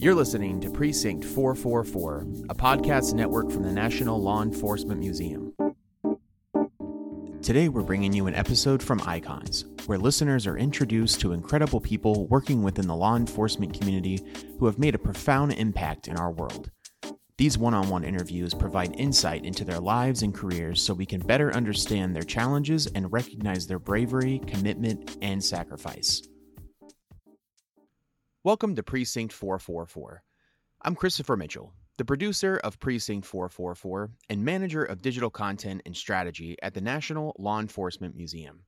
You're listening to Precinct 444, a podcast network from the National Law Enforcement Museum. Today, we're bringing you an episode from Icons, where listeners are introduced to incredible people working within the law enforcement community who have made a profound impact in our world. These one-on-one interviews provide insight into their lives and careers so we can better understand their challenges and recognize their bravery, commitment, and sacrifice. Welcome to Precinct 444. I'm Christopher Mitchell, the producer of Precinct 444 and manager of digital content and strategy at the National Law Enforcement Museum.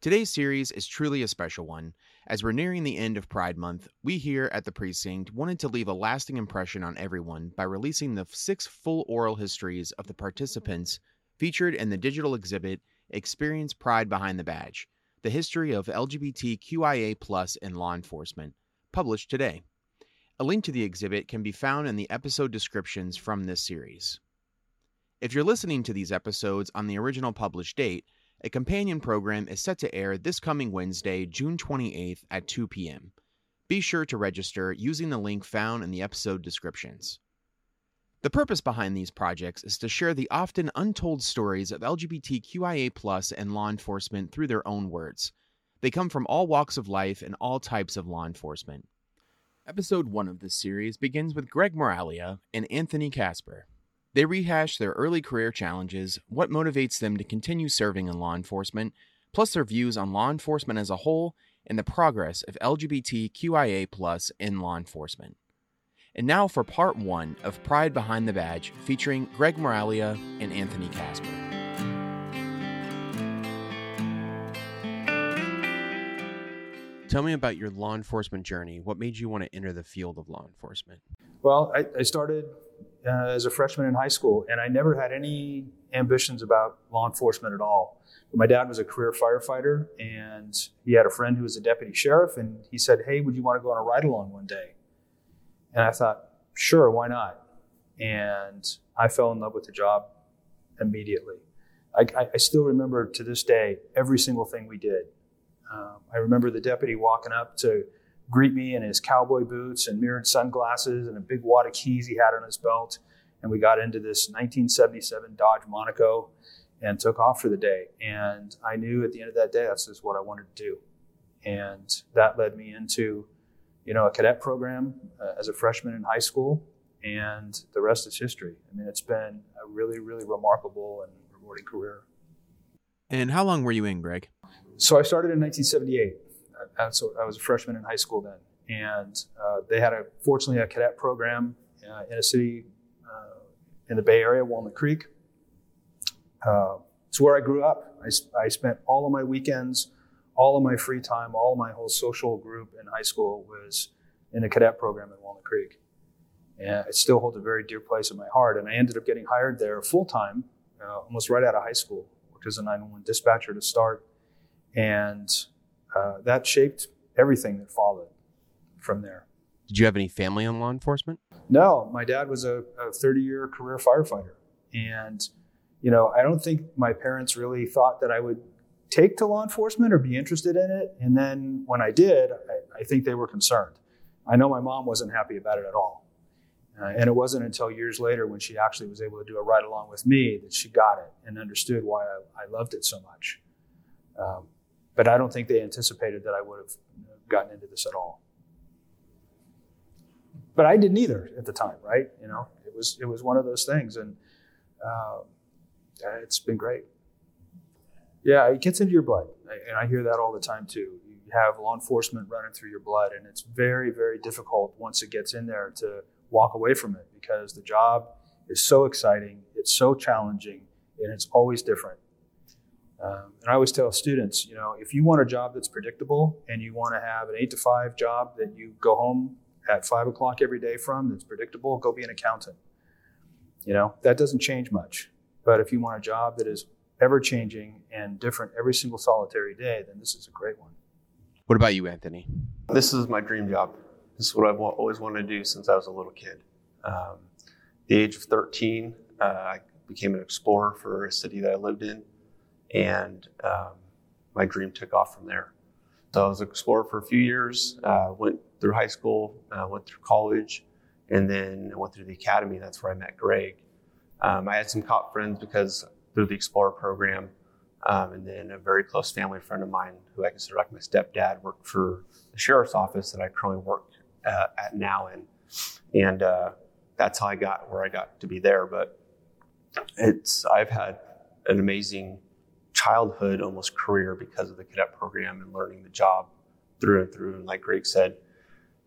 Today's series is truly a special one. As we're nearing the end of Pride Month, we here at the Precinct wanted to leave a lasting impression on everyone by releasing the 6 full oral histories of the participants featured in the digital exhibit, Experience Pride Behind the Badge, the history of LGBTQIA+ in law enforcement, published today. A link to the exhibit can be found in the episode descriptions from this series. If you're listening to these episodes on the original published date, a companion program is set to air this coming Wednesday, June 28th at 2 p.m. Be sure to register using the link found in the episode descriptions. The purpose behind these projects is to share the often untold stories of LGBTQIA+ and law enforcement through their own words. They come from all walks of life and all types of law enforcement. Episode 1 of this series begins with Greg Miraglia and Anthony Kasper. They rehash their early career challenges, what motivates them to continue serving in law enforcement, plus their views on law enforcement as a whole and the progress of LGBTQIA+ in law enforcement. And now for part 1 of Pride Behind the Badge, featuring Greg Miraglia and Anthony Kasper. Tell me about your law enforcement journey. What made you want to enter the field of law enforcement? Well, I started as a freshman in high school, and I never had any ambitions about law enforcement at all. But my dad was a career firefighter, and he had a friend who was a deputy sheriff, and he said, "Hey, would you want to go on a ride-along one day?" And I thought, sure, why not? And I fell in love with the job immediately. I still remember to this day every single thing we did. I remember the deputy walking up to greet me in his cowboy boots and mirrored sunglasses and a big wad of keys he had on his belt. And we got into this 1977 Dodge Monaco and took off for the day. And I knew at the end of that day, that's just what I wanted to do. And that led me into, a cadet program as a freshman in high school. And the rest is history. I mean, it's been a really, really remarkable and rewarding career. And how long were you in, Greg? So I started in 1978. So I was a freshman in high school then, and they had fortunately a cadet program in a city in the Bay Area, Walnut Creek. It's where I grew up. I spent all of my weekends, all of my free time, all of my whole social group in high school was in the cadet program in Walnut Creek. And it still holds a very dear place in my heart. And I ended up getting hired there full-time, almost right out of high school, worked as a 911 dispatcher to start. And that shaped everything that followed from there. Did you have any family in law enforcement? No, my dad was a 30-year career firefighter. And, I don't think my parents really thought that I would take to law enforcement or be interested in it. And then when I did, I think they were concerned. I know my mom wasn't happy about it at all. And it wasn't until years later when she actually was able to do a ride along with me that she got it and understood why I loved it so much. But I don't think they anticipated that I would have gotten into this at all. But I didn't either at the time, right? It was one of those things, and it's been great. Yeah, it gets into your blood, and I hear that all the time too. You have law enforcement running through your blood, and it's very, very difficult once it gets in there to walk away from it because the job is so exciting, it's so challenging, and it's always different. And I always tell students, if you want a job that's predictable and you want to have an 8-to-5 job that you go home at 5 o'clock every day from, that's predictable, go be an accountant. That doesn't change much. But if you want a job that is ever changing and different every single solitary day, then this is a great one. What about you, Anthony? This is my dream job. This is what I've always wanted to do since I was a little kid. The age of 13, I became an explorer for a city that I lived in. And my dream took off from there. I was an explorer for a few years, went through high school, went through college, and then I went through the academy. That's where I met Greg. I had some cop friends because through the Explorer program, and then a very close family friend of mine who I consider like my stepdad worked for the sheriff's office that I currently work at now in. And that's how I got where I got to be there. But I've had an amazing childhood, almost career, because of the cadet program and learning the job through and through. And like Greg said,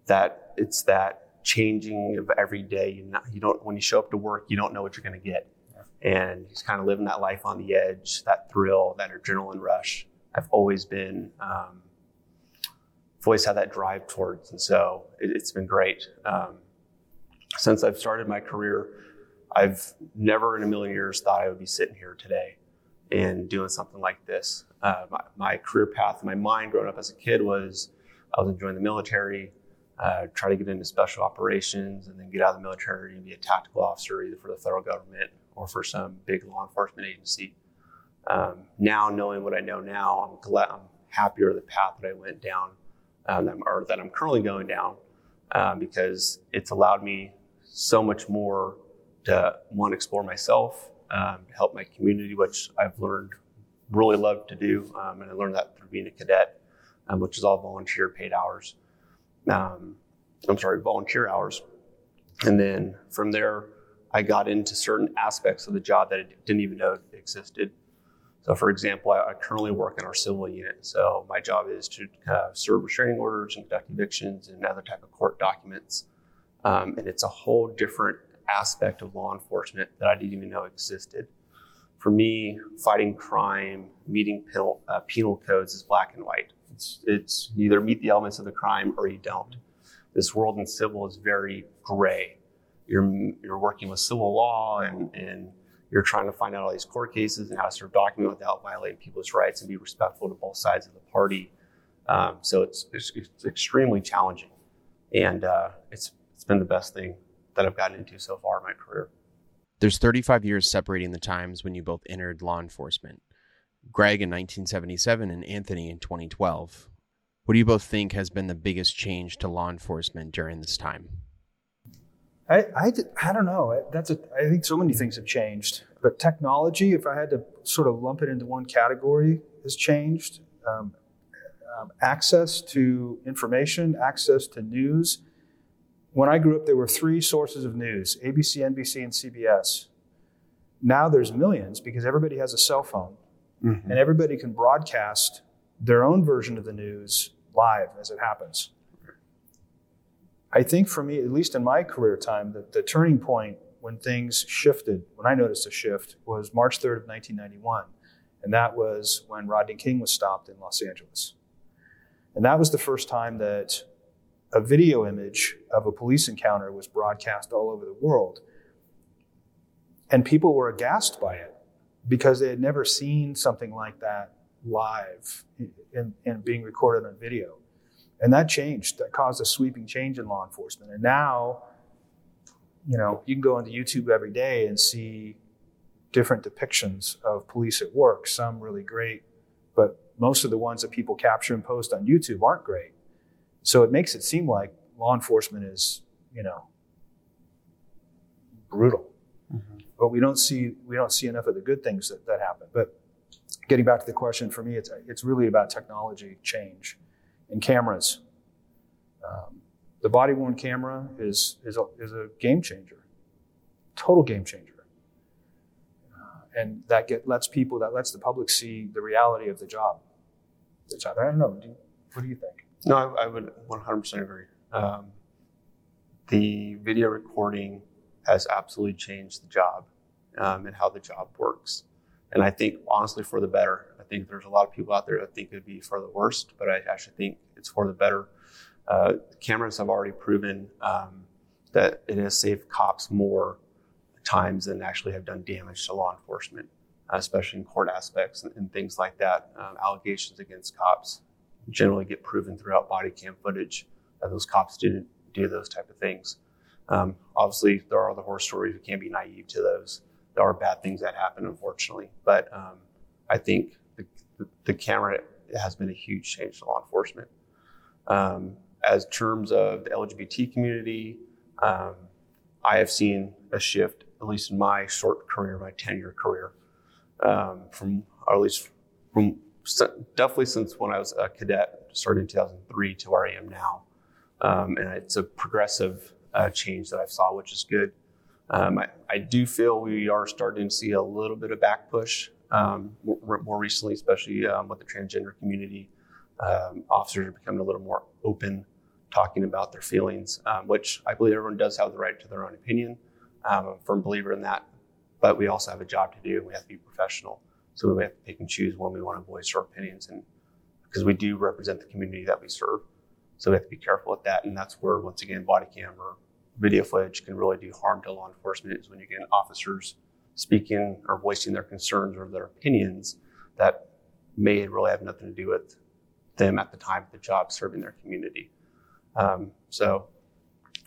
that it's that changing of every day. When you show up to work, you don't know what you're going to get. Yeah. And he's kind of living that life on the edge, that thrill, that adrenaline rush. I've always been, always had that drive towards. And so it's been great. Since I've started my career, I've never in a million years thought I would be sitting here today and doing something like this. My career path in my mind growing up as a kid was I was enjoying the military, try to get into special operations, and then get out of the military and be a tactical officer either for the federal government or for some big law enforcement agency. Now, knowing what I know now, I'm happier the path that I went down that I'm currently going down because it's allowed me so much more to want to explore myself, to help my community, which I've learned really love to do. And I learned that through being a cadet, which is all volunteer paid hours. Volunteer hours. And then from there, I got into certain aspects of the job that I didn't even know existed. So for example, I currently work in our civil unit. So my job is to serve restraining orders and conduct evictions and other type of court documents. And it's a whole different aspect of law enforcement that I didn't even know existed. For me, fighting crime, meeting penal codes is black and white. It's you either meet the elements of the crime or you don't. This world in civil is very gray. You're working with civil law and you're trying to find out all these court cases and how to sort of document without violating people's rights and be respectful to both sides of the party. So it's extremely challenging. And it's been the best thing that I've gotten into so far in my career. There's 35 years separating the times when you both entered law enforcement. Greg in 1977 and Anthony in 2012. What do you both think has been the biggest change to law enforcement during this time? I don't know. I think so many things have changed. But technology, if I had to sort of lump it into one category, has changed. Access to information, access to news. When I grew up, there were three sources of news, ABC, NBC, and CBS. Now there's millions because everybody has a cell phone. Mm-hmm. And everybody can broadcast their own version of the news live as it happens. I think for me, at least in my career time, the turning point when things shifted, when I noticed a shift, was March 3rd of 1991. And that was when Rodney King was stopped in Los Angeles. And that was the first time that a video image of a police encounter was broadcast all over the world. And people were aghast by it because they had never seen something like that live and being recorded on video. And that changed. That caused a sweeping change in law enforcement. And now, you can go onto YouTube every day and see different depictions of police at work, some really great, but most of the ones that people capture and post on YouTube aren't great. So it makes it seem like law enforcement is, brutal. Mm-hmm. But we don't see enough of the good things that happen. But getting back to the question, for me, it's really about technology change. And cameras. The body-worn camera is a game changer, total game changer. And that lets the public see the reality of the job. I don't know. What do you think? No, I would 100% agree. The video recording has absolutely changed the job and how the job works. And I think, honestly, for the better. I think there's a lot of people out there that think it would be for the worst, but I actually think it's for the better. Cameras have already proven that it has saved cops more times than actually have done damage to law enforcement, especially in court aspects and things like that. Allegations against cops generally get proven throughout body cam footage that those cops didn't do those type of things. Obviously, there are the horror stories. We can't be naive to those. There are bad things that happen, unfortunately, but I think the camera it has been a huge change to law enforcement. As terms of the LGBT community, I have seen a shift, at least in my short career, my 10-year career, definitely since when I was a cadet, started in 2003 to where I am now. And it's a progressive change that I saw, which is good. I do feel we are starting to see a little bit of back push more recently, especially with the transgender community. Officers are becoming a little more open, talking about their feelings, which I believe everyone does have the right to their own opinion. I'm a firm believer in that, but we also have a job to do, and we have to be professional. So we have to pick and choose when we want to voice our opinions, and because we do represent the community that we serve. So we have to be careful with that. And that's where, once again, body cam or video footage can really do harm to law enforcement, is when you get officers speaking or voicing their concerns or their opinions that may really have nothing to do with them at the time of the job serving their community.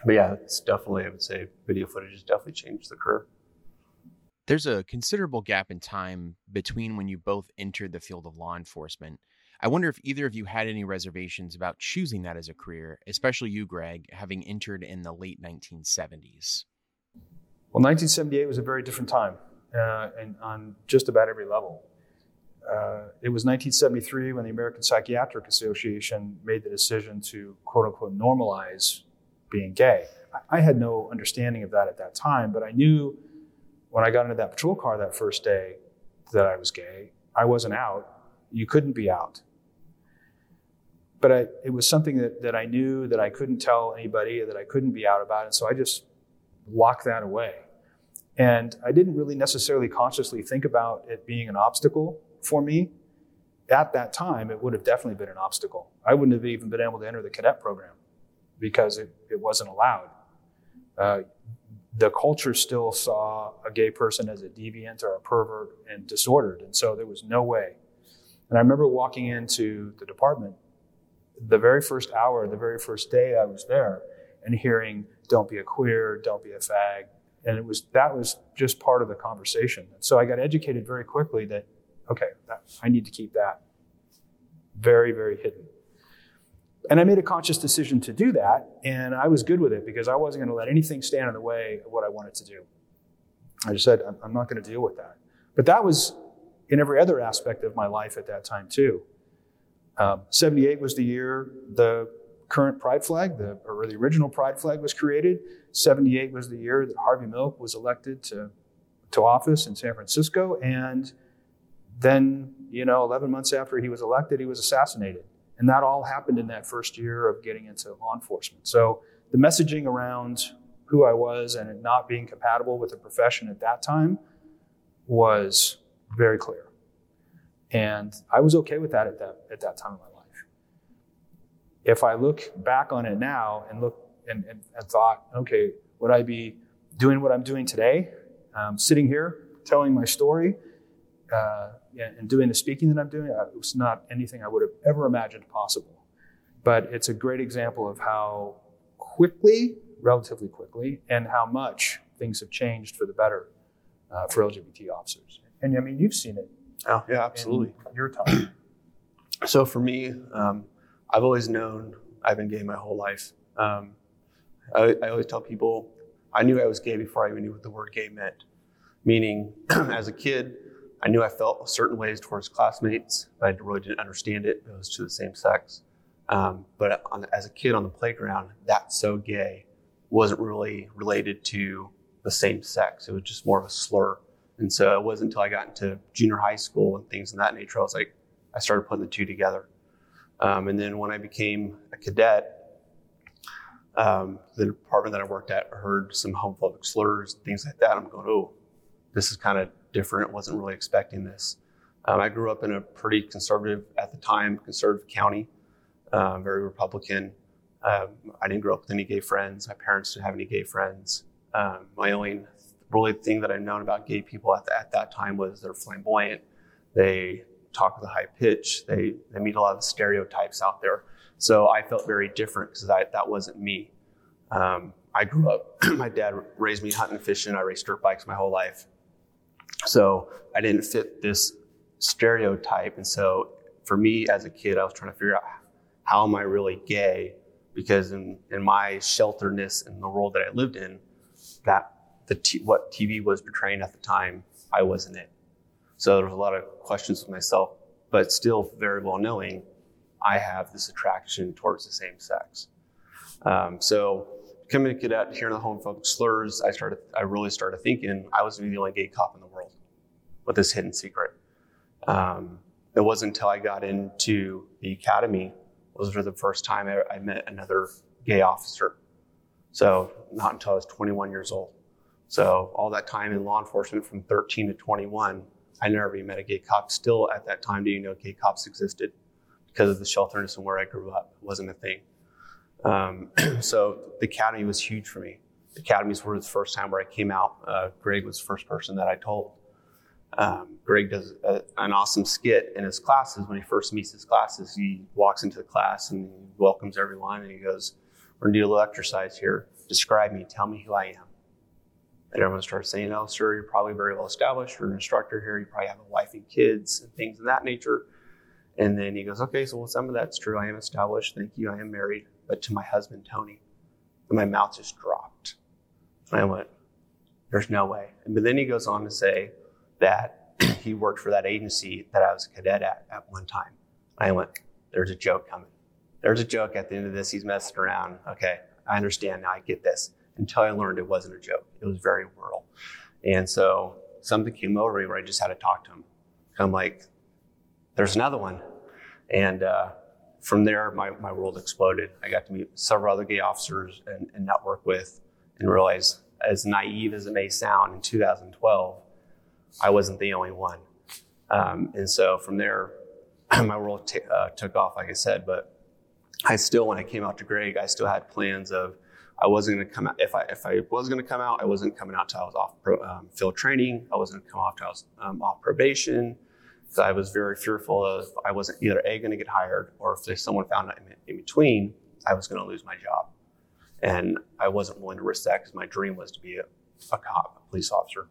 But yeah, it's definitely, I would say video footage has definitely changed the career. There's a considerable gap in time between when you both entered the field of law enforcement. I wonder if either of you had any reservations about choosing that as a career, especially you, Greg, having entered in the late 1970s. Well, 1978 was a very different time, and on just about every level. It was 1973 when the American Psychiatric Association made the decision to, quote unquote, normalize being gay. I had no understanding of that at that time, but I knew when I got into that patrol car that first day that I was gay. I wasn't out. You couldn't be out. But it was something that I knew that I couldn't tell anybody, that I couldn't be out about, and so I just locked that away. And I didn't really necessarily consciously think about it being an obstacle for me. At that time, it would have definitely been an obstacle. I wouldn't have even been able to enter the cadet program because it wasn't allowed. The culture still saw a gay person as a deviant or a pervert and disordered, and so there was no way. And I remember walking into the department the very first hour, the very first day I was there, and hearing, "Don't be a queer, don't be a fag." And that was just part of the conversation. And so I got educated very quickly that, okay, I need to keep that very, very hidden. And I made a conscious decision to do that, and I was good with it because I wasn't going to let anything stand in the way of what I wanted to do. I just said, I'm not going to deal with that. But that was in every other aspect of my life at that time too. 78 was the year the current pride flag, the original pride flag, was created. 78 was the year that Harvey Milk was elected to office in San Francisco. And then, 11 months after he was elected, he was assassinated. And that all happened in that first year of getting into law enforcement. So the messaging around who I was and it not being compatible with the profession at that time was very clear. And I was okay with that at that time of my life. If I look back on it now and look and thought, okay, would I be doing what I'm doing today, sitting here telling my story and doing the speaking that I'm doing? It was not anything I would have ever imagined possible. But it's a great example of how relatively quickly, and how much things have changed for the better for LGBT officers. And I mean, you've seen it. Oh, yeah, absolutely. In your time. So for me, I've always known I've been gay my whole life. I always tell people I knew I was gay before I even knew what the word gay meant. Meaning, as a kid, I knew I felt certain ways towards classmates, but I really didn't understand it. It was to the same sex. But as a kid on the playground, "that's so gay" wasn't really related to the same sex. It was just more of a slur. And so it wasn't until I got into junior high school and things of that nature, I started putting the two together. And then when I became a cadet, the department that I worked at heard some homophobic slurs, things like that. I'm going, "Oh, this is kind of different. I wasn't really expecting this." I grew up in a pretty conservative county, very Republican. I didn't grow up with any gay friends. My parents didn't have any gay friends. My only really thing that I've known about gay people at that time was they're flamboyant. They talk with a high pitch. They meet a lot of the stereotypes out there. So I felt very different because that wasn't me. I grew up, my dad raised me hunting and fishing. I raced dirt bikes my whole life. So I didn't fit this stereotype. And so for me as a kid, I was trying to figure out how am I really gay, because in my shelteredness and the world that I lived in, that what TV was portraying at the time, I wasn't it. So there was a lot of questions with myself, but still very well knowing I have this attraction towards the same sex. So coming to cadet, hearing the homophobic slurs, I really started thinking I was the only gay cop in the world with this hidden secret. It wasn't until I got into the academy, it was for the first time I met another gay officer. So not until I was 21 years old. So all that time in law enforcement from 13 to 21, I never even met a gay cop. Still at that time, didn't know gay cops existed because of the shelterness and where I grew up. It wasn't a thing. So the academy was huge for me. The academies were the first time where I came out. Greg was the first person that I told. Greg does an awesome skit in his classes. When he first meets his classes, he walks into the class and welcomes everyone. And he goes, we're going to do a little exercise here. Describe me. Tell me who I am. And everyone starts saying, oh, sir, you're probably very well established. You're an instructor here. You probably have a wife and kids and things of that nature. And then he goes, okay, so well, some of that's true. I am established. Thank you. I am married. But to my husband, Tony. And my mouth just dropped. And I went, there's no way. But then he goes on to say that he worked for that agency that I was a cadet at one time. And I went, there's a joke coming. There's a joke at the end of this. He's messing around. Okay, I understand now. I get this. Until I learned it wasn't a joke. It was very real. And so something came over me where I just had to talk to him. I'm like, there's another one. And from there, my world exploded. I got to meet several other gay officers and network with and realize, as naive as it may sound, in 2012, I wasn't the only one. And so from there, my world took off, like I said. But I still, when I came out to Greg, I still had plans of, I wasn't going to come out. If I was going to come out, I wasn't coming out till I was off field training. I wasn't going to come off till I was off probation. So I was very fearful of I wasn't either A, going to get hired, or if someone found out in between, I was going to lose my job. And I wasn't willing to risk that because my dream was to be a cop, a police officer.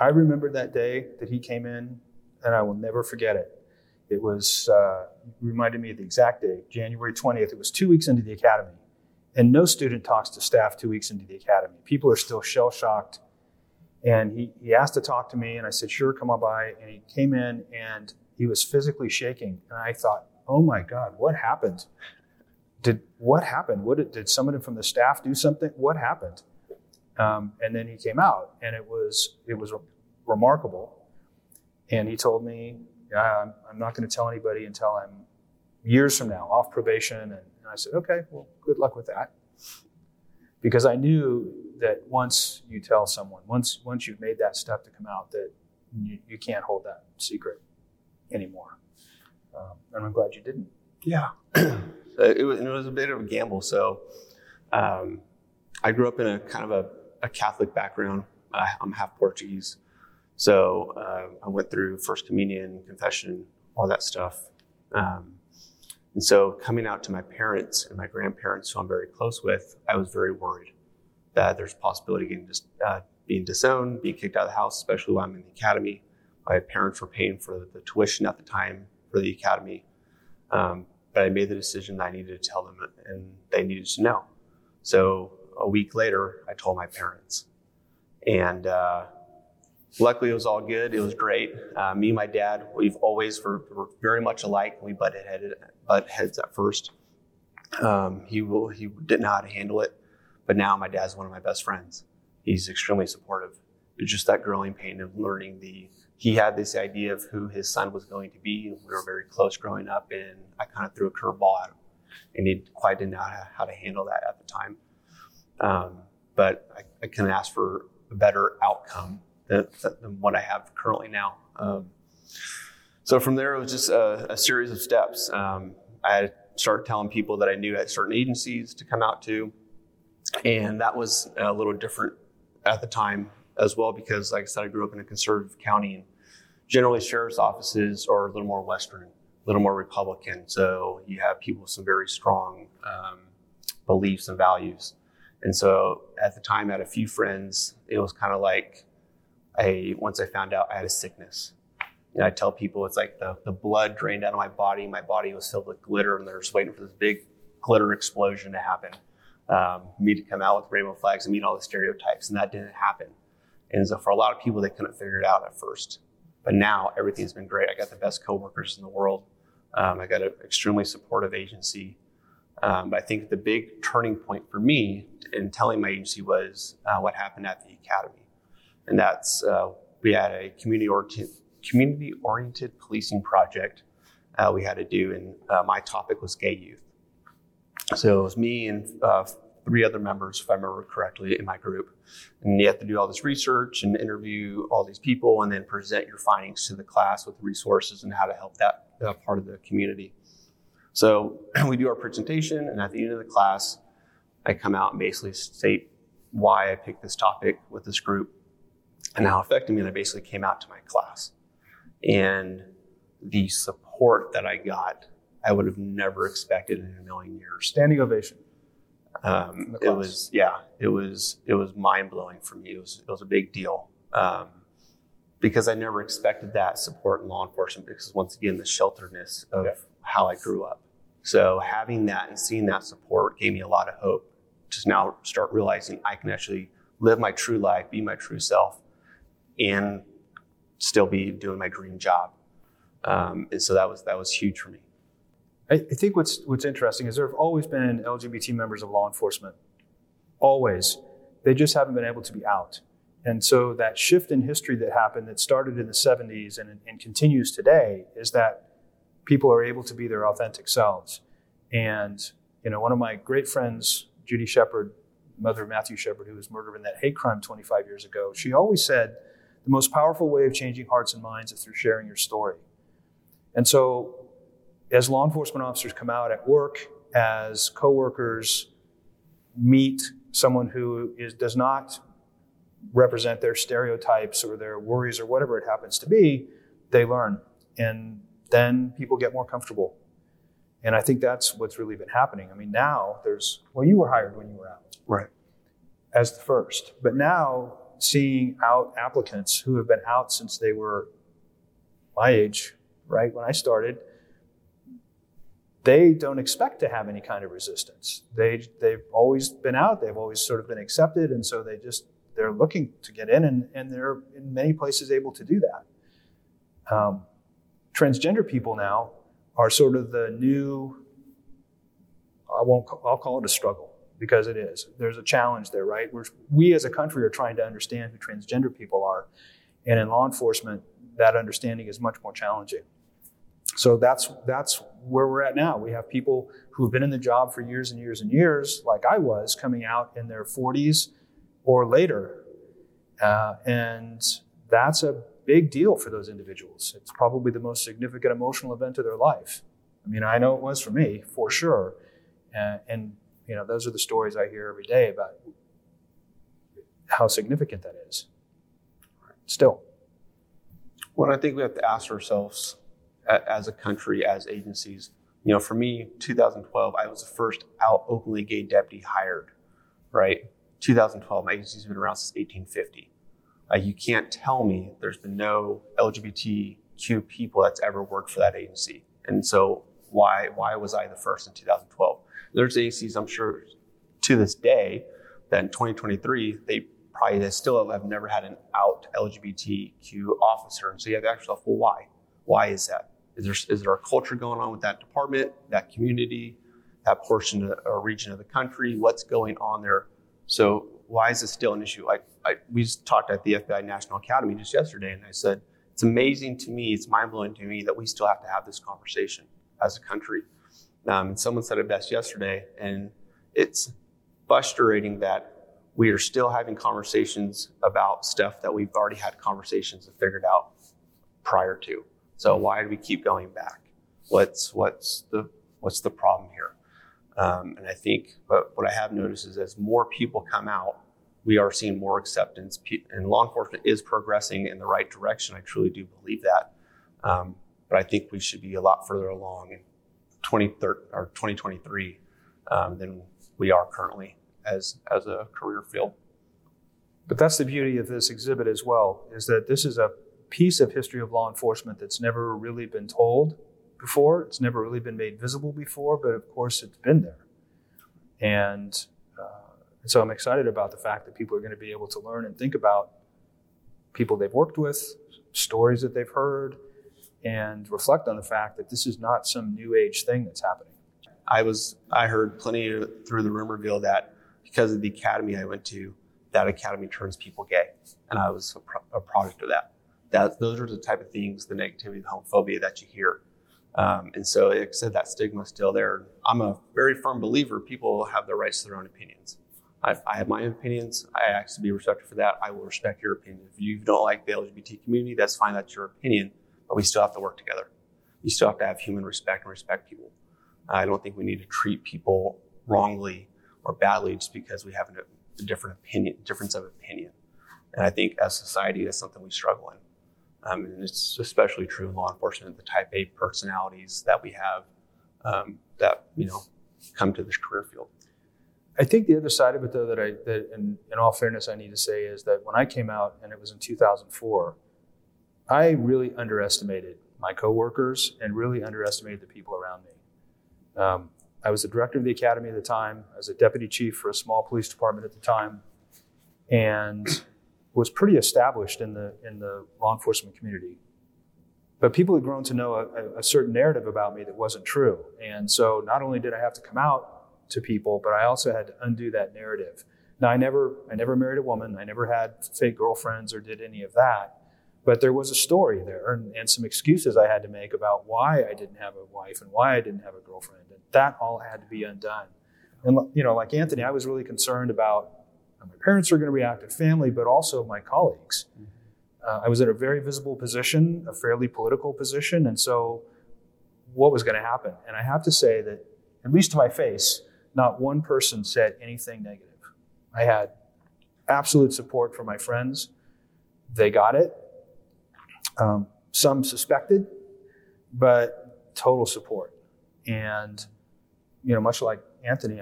I remember that day that he came in, and I will never forget it. It was reminded me of the exact day, January 20th. It was 2 weeks into the academy. And no student talks to staff 2 weeks into the academy. People are still shell-shocked. And he asked to talk to me, and I said, sure, come on by. And he came in, and he was physically shaking. And I thought, oh, my God, what happened? Did someone from the staff do something? What happened? And then he came out, and it was remarkable. And he told me, I'm not going to tell anybody until I'm years from now, off probation. And I said, okay, well, good luck with that. Because I knew that once you tell someone, once you've made that step to come out, that you can't hold that secret anymore. And I'm glad you didn't. Yeah. It was a bit of a gamble. So I grew up in a kind of a Catholic background. I'm half Portuguese. So I went through First Communion, confession, all that stuff. And so coming out to my parents and my grandparents, who I'm very close with, I was very worried that there's a possibility of being disowned, being kicked out of the house, especially while I'm in the academy. My parents were paying for the tuition at the time for the academy. But I made the decision that I needed to tell them, and they needed to know. So a week later, I told my parents. And luckily, it was all good. It was great. Me and my dad, we've always were very much alike. We butt heads at first. He didn't know how to handle it, but now my dad's one of my best friends. He's extremely supportive. It's just that growing pain of learning he had this idea of who his son was going to be. We were very close growing up, and I kind of threw a curveball at him, and he quite didn't know how to handle that at the time. But I couldn't ask for a better outcome than what I have currently now. So from there, it was just a series of steps. I started telling people that I knew at certain agencies to come out to, and that was a little different at the time as well, because like I said, I grew up in a conservative county, and generally sheriff's offices are a little more Western, a little more Republican. So you have people with some very strong beliefs and values. And so at the time, I had a few friends. It was kind of like once I found out I had a sickness, You know, I tell people it's like the blood drained out of my body was filled with glitter, and they're just waiting for this big glitter explosion to happen. Me to come out with rainbow flags and meet all the stereotypes, and that didn't happen. And so for a lot of people, they couldn't figure it out at first. But now everything's been great. I got the best coworkers in the world. I got an extremely supportive agency. I think the big turning point for me in telling my agency was what happened at the academy. And that's, we had a community-oriented policing project we had to do, and my topic was gay youth. So it was me and three other members, if I remember correctly, in my group. And you have to do all this research and interview all these people and then present your findings to the class with the resources and how to help that part of the community. So we do our presentation, and at the end of the class, I come out and basically state why I picked this topic with this group and how it affected me. And I basically came out to my class. And the support that I got, I would have never expected in a million years. Standing ovation. It was mind blowing for me. It was a big deal because I never expected that support in law enforcement. Because once again, the shelteredness of how I grew up. So having that and seeing that support gave me a lot of hope. Just now start realizing I can actually live my true life, be my true self, and still be doing my dream job. And so that was huge for me. I think what's interesting is there have always been LGBT members of law enforcement, always. They just haven't been able to be out. And so that shift in history that happened that started in the 70s and continues today is that people are able to be their authentic selves. And, you know, one of my great friends, Judy Shepard, mother of Matthew Shepard, who was murdered in that hate crime 25 years ago, she always said, the most powerful way of changing hearts and minds is through sharing your story. And so, as law enforcement officers come out at work, as coworkers meet someone who does not represent their stereotypes or their worries or whatever it happens to be, they learn. And then people get more comfortable. And I think that's what's really been happening. I mean, now you were hired when you were out. Right. As the first. But now seeing out applicants who have been out since they were my age, right, when I started, they don't expect to have any kind of resistance. They've always been out. They've always sort of been accepted. And so they're looking to get in, and they're in many places able to do that. Transgender people now are sort of the new, I'll call it a struggle because it is. There's a challenge there, right? We as a country are trying to understand who transgender people are. And in law enforcement, that understanding is much more challenging. So that's where we're at now. We have people who have been in the job for years and years and years, like I was, coming out in their 40s or later. And that's a big deal for those individuals. It's probably the most significant emotional event of their life. I mean, I know it was for me, for sure. And you know, those are the stories I hear every day about how significant that is. Still. Well, I think we have to ask ourselves, as a country, as agencies, you know, for me, 2012, I was the first out openly gay deputy hired, right? 2012, my agency's been around since 1850. You can't tell me there's been no LGBTQ people that's ever worked for that agency. And so why was I the first in 2012? There's agencies, I'm sure, to this day, that in 2023, they still have never had an out LGBTQ officer. And so you have to ask yourself, well, why? Why is that? Is there a culture going on with that department, that community, that portion or region of the country? What's going on there? So why is this still an issue? We just talked at the FBI National Academy just yesterday, and I said, it's amazing to me, it's mind-blowing to me that we still have to have this conversation as a country. And someone said it best yesterday, and it's frustrating that we are still having conversations about stuff that we've already had conversations and figured out prior to. So why do we keep going back? What's the problem here? And I think what I have noticed is as more people come out, we are seeing more acceptance, and law enforcement is progressing in the right direction. I truly do believe that. But I think we should be a lot further along in 2023 than we are currently as a career field. But that's the beauty of this exhibit as well, is that this is a piece of history of law enforcement that's never really been told before. It's never really been made visible before, but of course it's been there. And so I'm excited about the fact that people are going to be able to learn and think about people they've worked with, stories that they've heard, and reflect on the fact that this is not some new age thing that's happening. I heard plenty through the rumor mill that because of the academy I went to, that academy turns people gay. And I was a product of that. Those are the type of things, the negativity, the homophobia that you hear. And so like I said, that stigma is still there. I'm a very firm believer people have the rights to their own opinions. I have my own opinions. I ask to be respectful for that. I will respect your opinion. If you don't like the LGBT community, that's fine. That's your opinion. But we still have to work together. You still have to have human respect and respect people. I don't think we need to treat people wrongly or badly just because we have a difference of opinion. And I think as society, that's something we struggle in. And it's especially true in law enforcement, the type A personalities that we have that, come to this career field. I think the other side of it, though, that in all fairness, I need to say is that when I came out, and it was in 2004, I really underestimated my coworkers and really underestimated the people around me. I was the director of the academy at the time. I was a deputy chief for a small police department at the time, and was pretty established in the law enforcement community. But people had grown to know a certain narrative about me that wasn't true. And so not only did I have to come out to people, but I also had to undo that narrative. Now, I never married a woman. I never had fake girlfriends or did any of that. But there was a story there and some excuses I had to make about why I didn't have a wife and why I didn't have a girlfriend. And that all had to be undone. And, like Anthony, I was really concerned about how my parents were going to react at family, but also my colleagues. Mm-hmm. I was in a very visible position, a fairly political position. And so what was going to happen? And I have to say that, at least to my face, not one person said anything negative. I had absolute support from my friends. They got it. Some suspected, but total support. And, much like Anthony,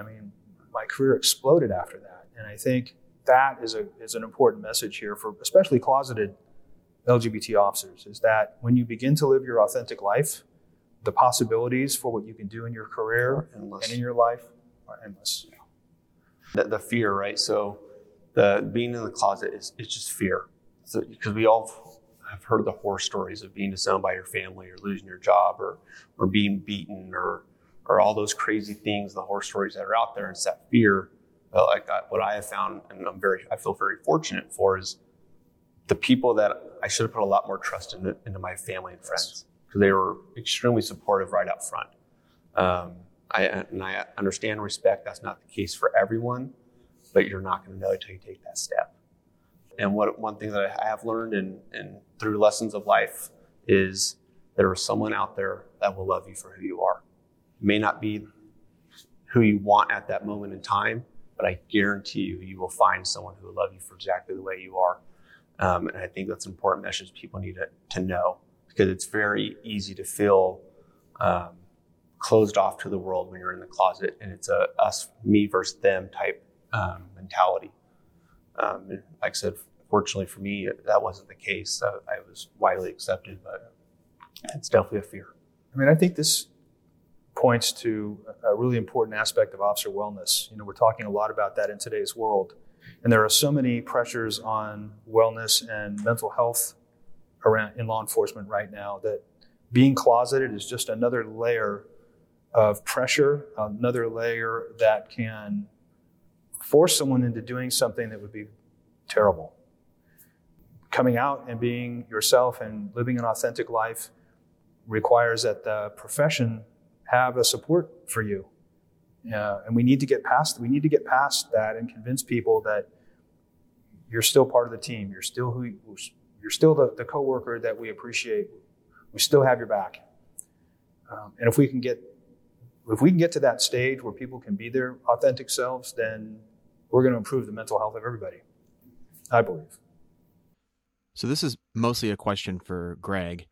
my career exploded after that. And I think that is an important message here for especially closeted LGBT officers, is that when you begin to live your authentic life, the possibilities for what you can do in your career and in your life are endless. Yeah. The fear, right? So the being in the closet is just fear. So, because we all... I've heard the horror stories of being disowned by your family or losing your job or being beaten or all those crazy things, the horror stories that are out there. And it's that fear. What I have found, and I feel very fortunate for, is the people that I should have put a lot more trust into my family and friends, because they were extremely supportive right up front. I understand and respect that's not the case for everyone, but you're not going to know until you take that step. And one thing that I have learned and through lessons of life is there is someone out there that will love you for who you are. It may not be who you want at that moment in time, but I guarantee you will find someone who will love you for exactly the way you are. And I think that's an important message people need to know, because it's very easy to feel closed off to the world when you're in the closet, and it's a us, me versus them type mentality. And like I said, fortunately for me, that wasn't the case. I was widely accepted, but it's definitely a fear. I think this points to a really important aspect of officer wellness. We're talking a lot about that in today's world, and there are so many pressures on wellness and mental health around in law enforcement right now that being closeted is just another layer of pressure, another layer that can force someone into doing something that would be terrible. Coming out and being yourself and living an authentic life requires that the profession have a support for you. And we need to get past that and convince people that you're still part of the team. You're still the coworker that we appreciate. We still have your back. And if we can get to that stage where people can be their authentic selves, then we're going to improve the mental health of everybody, I believe. So this is mostly a question for Greg.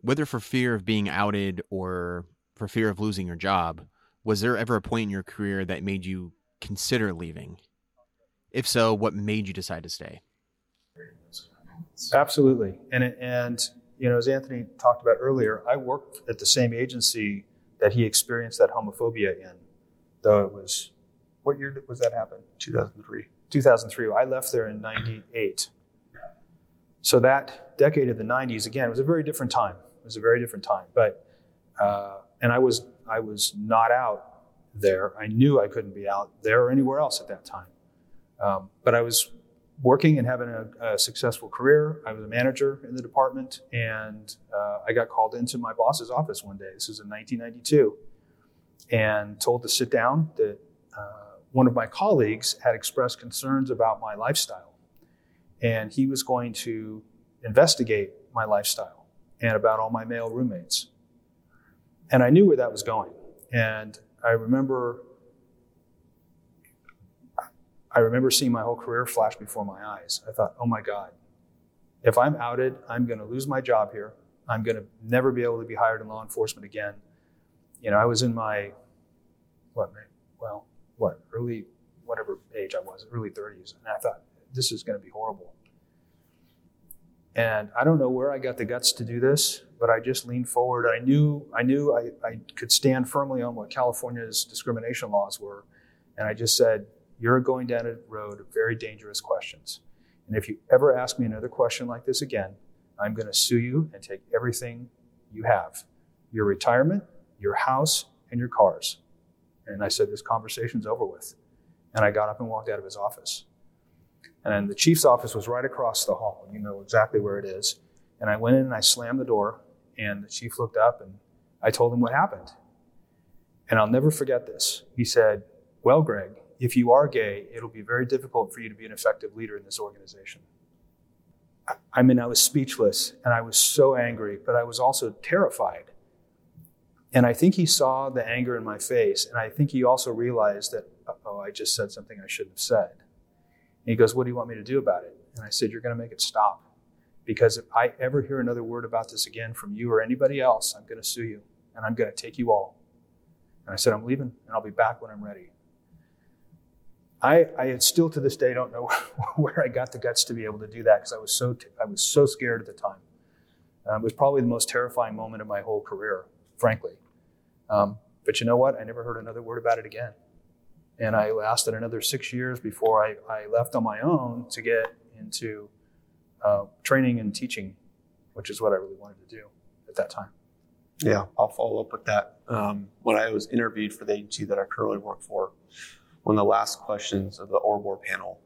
Whether for fear of being outed or for fear of losing your job, was there ever a point in your career that made you consider leaving? If so, what made you decide to stay? Absolutely. And you know, as Anthony talked about earlier, I worked at the same agency that he experienced that homophobia in, though it was, what year was that happen? 2003. 2003. I left there in 98. So that decade of the 90s, again, was a very different time. It was a very different time. But, and I was not out there. I knew I couldn't be out there or anywhere else at that time. But I was working and having a successful career. I was a manager in the department, and I got called into my boss's office one day. This was in 1992, and told to sit down that one of my colleagues had expressed concerns about my lifestyle, and he was going to investigate my lifestyle and about all my male roommates. And I knew where that was going. And I remember seeing my whole career flash before my eyes. I thought, oh my God, if I'm outed, I'm gonna lose my job here. I'm gonna never be able to be hired in law enforcement again. You know, I was in my, early 30s. And I thought, this is gonna be horrible. And I don't know where I got the guts to do this, but I just leaned forward. I knew I could stand firmly on what California's discrimination laws were. And I just said, you're going down a road of very dangerous questions. And if you ever ask me another question like this again, I'm going to sue you and take everything you have, your retirement, your house, and your cars. And I said, this conversation's over with. And I got up and walked out of his office. And the chief's office was right across the hall. You know exactly where it is. And I went in and I slammed the door, and the chief looked up and I told him what happened. And I'll never forget this. He said, well, Greg, if you are gay, it'll be very difficult for you to be an effective leader in this organization. I mean, I was speechless, and I was so angry, but I was also terrified. And I think he saw the anger in my face, and I think he also realized that, uh-oh, I just said something I shouldn't have said. And he goes, what do you want me to do about it? And I said, you're going to make it stop, because if I ever hear another word about this again from you or anybody else, I'm going to sue you, and I'm going to take you all. And I said, I'm leaving, and I'll be back when I'm ready. I still to this day don't know where I got the guts to be able to do that, because I was so scared at the time. It was probably the most terrifying moment of my whole career, frankly. But you know what? I never heard another word about it again. And I lasted another 6 years before I left on my own to get into training and teaching, which is what I really wanted to do at that time. Yeah, I'll follow up with that. When I was interviewed for the agency that I currently work for, one of the last questions of the Orbor panel,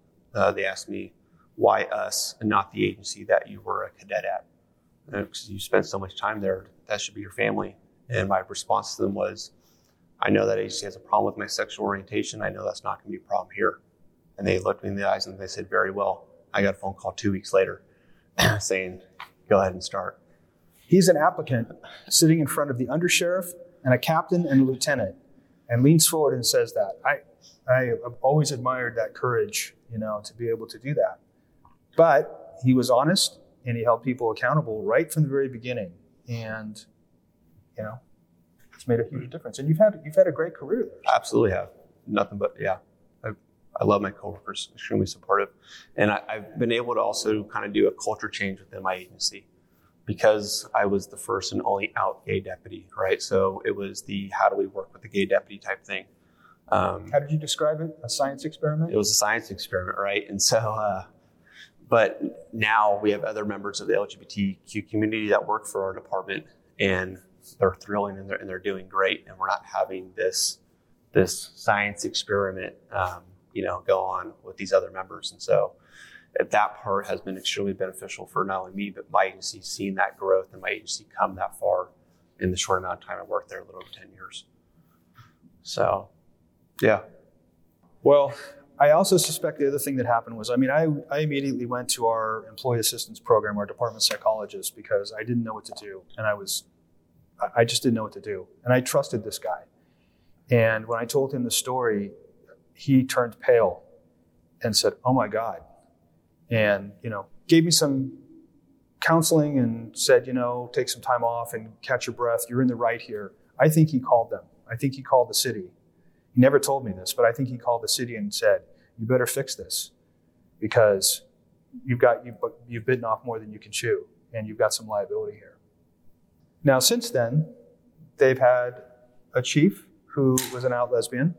they asked me, why us and not the agency that you were a cadet at? Because you spent so much time there, that should be your family. And my response to them was, I know that agency has a problem with my sexual orientation. I know that's not going to be a problem here. And they looked me in the eyes and they said, very well. I got a phone call 2 weeks later saying, go ahead and start. He's an applicant sitting in front of the undersheriff and a captain and a lieutenant, and leans forward and says that. I have always admired that courage, you know, to be able to do that. But he was honest, and he held people accountable right from the very beginning. And, you know, it's made a huge difference. And you've had a great career there. I absolutely have. Nothing but, yeah. I love my coworkers, extremely supportive. And I've been able to also kind of do a culture change within my agency, because I was the first and only out gay deputy, right? So it was the, how do we work with the gay deputy type thing? How did you describe it? A science experiment? It was a science experiment, right? And so, but now we have other members of the LGBTQ community that work for our department, and they're thrilling, and they're doing great. And we're not having this science experiment, you know, go on with these other members. And so, that part has been extremely beneficial for not only me, but my agency, seeing that growth and my agency come that far in the short amount of time I worked there, a little over 10 years. So, yeah. Well, I also suspect the other thing that happened was, I mean, I immediately went to our employee assistance program, our department psychologist, because I didn't know what to do. And I just didn't know what to do. And I trusted this guy. And when I told him the story, he turned pale and said, oh my God. And, you know, gave me some counseling and said, you know, take some time off and catch your breath. You're in the right here. I think he called them. I think he called the city. He never told me this, but I think he called the city and said, you better fix this, because you've bitten off more than you can chew, and you've got some liability here. Now, since then, they've had a chief who was an out lesbian,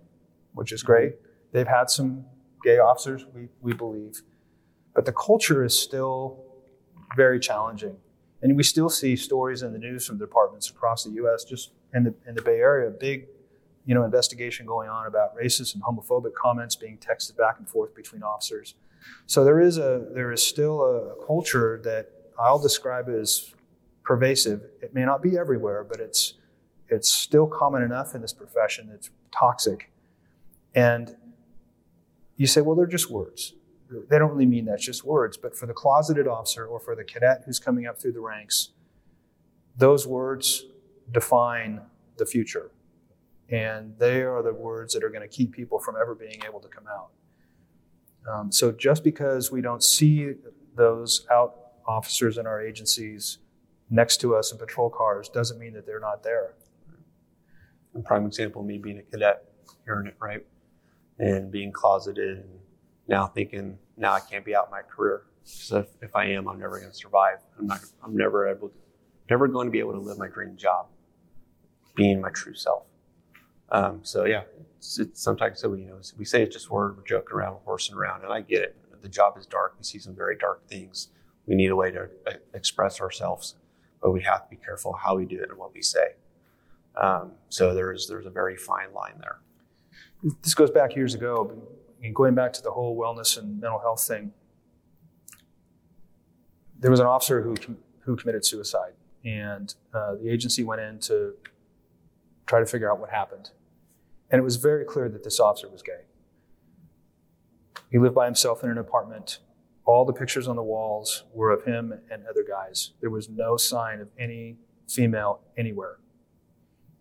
which is great. They've had some gay officers, we believe. But the culture is still very challenging. And we still see stories in the news from departments across the U.S., just in the Bay Area, big investigation going on about racist and homophobic comments being texted back and forth between officers. So there is still a culture that I'll describe as pervasive. It may not be everywhere, but it's still common enough in this profession that's toxic. And you say, well, they're just words. They don't really mean that, it's just words. But for the closeted officer or for the cadet who's coming up through the ranks, those words define the future. And they are the words that are going to keep people from ever being able to come out. So just because we don't see those out officers in our agencies next to us in patrol cars doesn't mean that they're not there. A prime example, me being a cadet, hearing it, right? And being closeted and now thinking, now I can't be out in my career. Because if I am, I'm never going to survive. I'm never going to be able to live my dream job, being my true self. So yeah, it's sometimes so we say it's just word, we're joking around, we're horsing around, and I get it. The job is dark. We see some very dark things. We need a way to express ourselves, but we have to be careful how we do it and what we say. So there's a very fine line there. This goes back years ago, and going back to the whole wellness and mental health thing. There was an officer who committed suicide, and the agency went in to try to figure out what happened. And it was very clear that this officer was gay. He lived by himself in an apartment. All the pictures on the walls were of him and other guys. There was no sign of any female anywhere.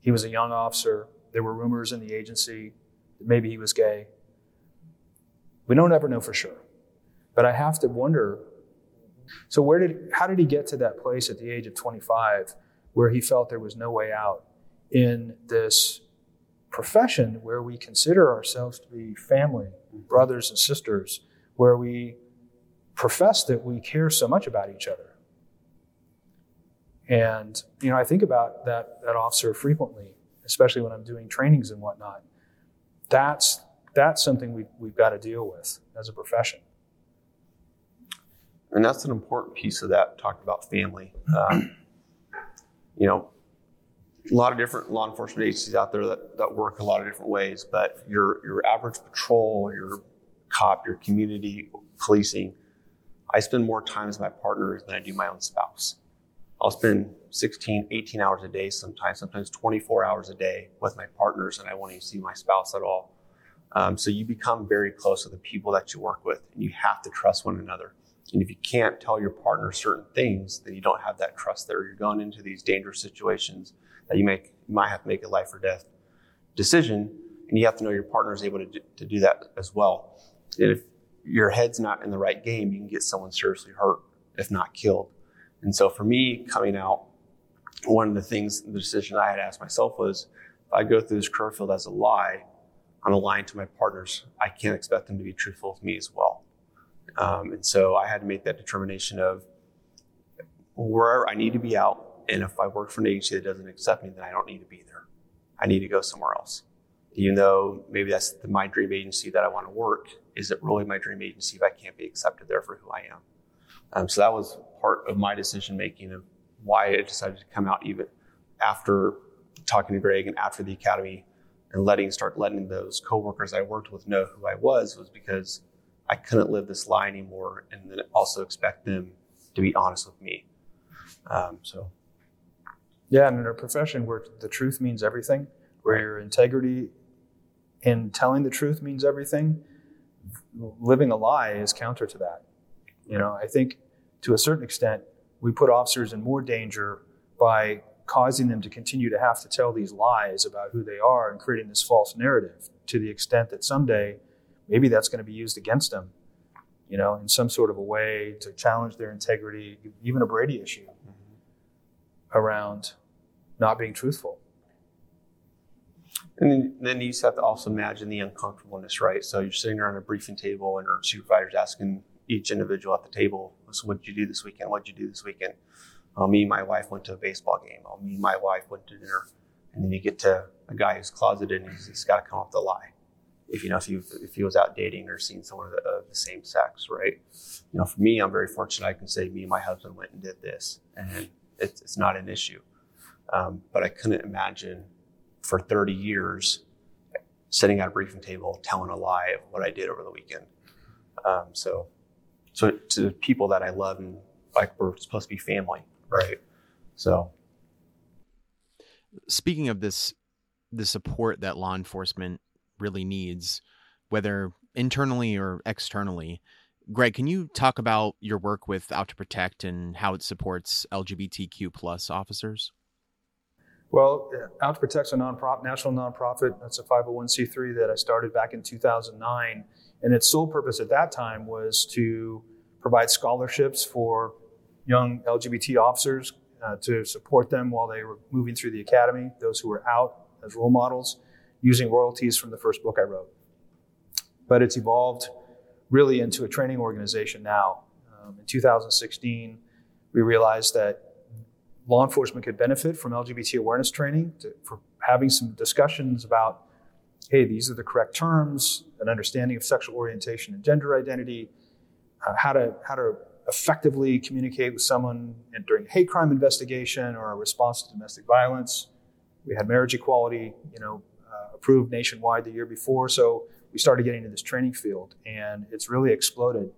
He was a young officer. There were rumors in the agency that maybe he was gay. We don't ever know for sure. But I have to wonder, so how did he get to that place at the age of 25 where he felt there was no way out in this profession where we consider ourselves to be family, brothers and sisters, where we profess that we care so much about each other? And, I think about that officer frequently, especially when I'm doing trainings and whatnot. That's something we've got to deal with as a profession. And that's an important piece of that, talking about family. A lot of different law enforcement agencies out there that work a lot of different ways, but your average patrol, your cop, your community policing, I spend more time with my partners than I do my own spouse. I'll spend 16, 18 hours a day sometimes 24 hours a day with my partners, and I won't even see my spouse at all. So you become very close to the people that you work with, and you have to trust one another. And if you can't tell your partner certain things, then you don't have that trust there. You're going into these dangerous situations that you might have to make a life or death decision, and you have to know your partner is able to do that as well. And if your head's not in the right game, you can get someone seriously hurt, if not killed. And so for me, coming out, one of the things, the decision I had asked myself was, if I go through this career field as a lie, I'm a lying to my partners. I can't expect them to be truthful with me as well. And so I had to make that determination of wherever I need to be out. And if I work for an agency that doesn't accept me, then I don't need to be there. I need to go somewhere else. Even though maybe that's my dream agency that I want to work, is it really my dream agency if I can't be accepted there for who I am? So that was part of my decision-making of why I decided to come out even after talking to Greg and after the academy and letting those coworkers I worked with know who I was because I couldn't live this lie anymore and then also expect them to be honest with me. Yeah, and in a profession where the truth means everything, where your integrity in telling the truth means everything, living a lie is counter to that. I think to a certain extent, we put officers in more danger by causing them to continue to have to tell these lies about who they are and creating this false narrative to the extent that someday maybe that's going to be used against them, in some sort of a way to challenge their integrity, even a Brady issue. Around not being truthful. And then you just have to also imagine the uncomfortableness, right? So you're sitting around a briefing table and our supervisor's asking each individual at the table. So what did you do this weekend? What did you do this weekend? Me and my wife went to a baseball game. Me and my wife went to dinner. And then you get to a guy who's closeted and he's got to come up with a lie. If he was out dating or seeing someone of the same sex, right? You know, for me, I'm very fortunate. I can say me and my husband went and did this, and it's not an issue. But I couldn't imagine for 30 years sitting at a briefing table telling a lie of what I did over the weekend. So to the people that I love and like, we're supposed to be family, right? So, speaking of this, the support that law enforcement really needs, whether internally or externally. Greg, can you talk about your work with Out to Protect and how it supports LGBTQ plus officers? Well, Out to Protect's a national nonprofit. That's a 501c3 that I started back in 2009. And its sole purpose at that time was to provide scholarships for young LGBT officers to support them while they were moving through the academy, those who were out as role models, using royalties from the first book I wrote. But it's evolved really into a training organization now. In 2016, we realized that law enforcement could benefit from LGBT awareness training for having some discussions about, hey, these are the correct terms, an understanding of sexual orientation and gender identity, how to effectively communicate with someone during a hate crime investigation or a response to domestic violence. We had marriage equality, approved nationwide the year before. So we started getting into this training field and it's really exploded.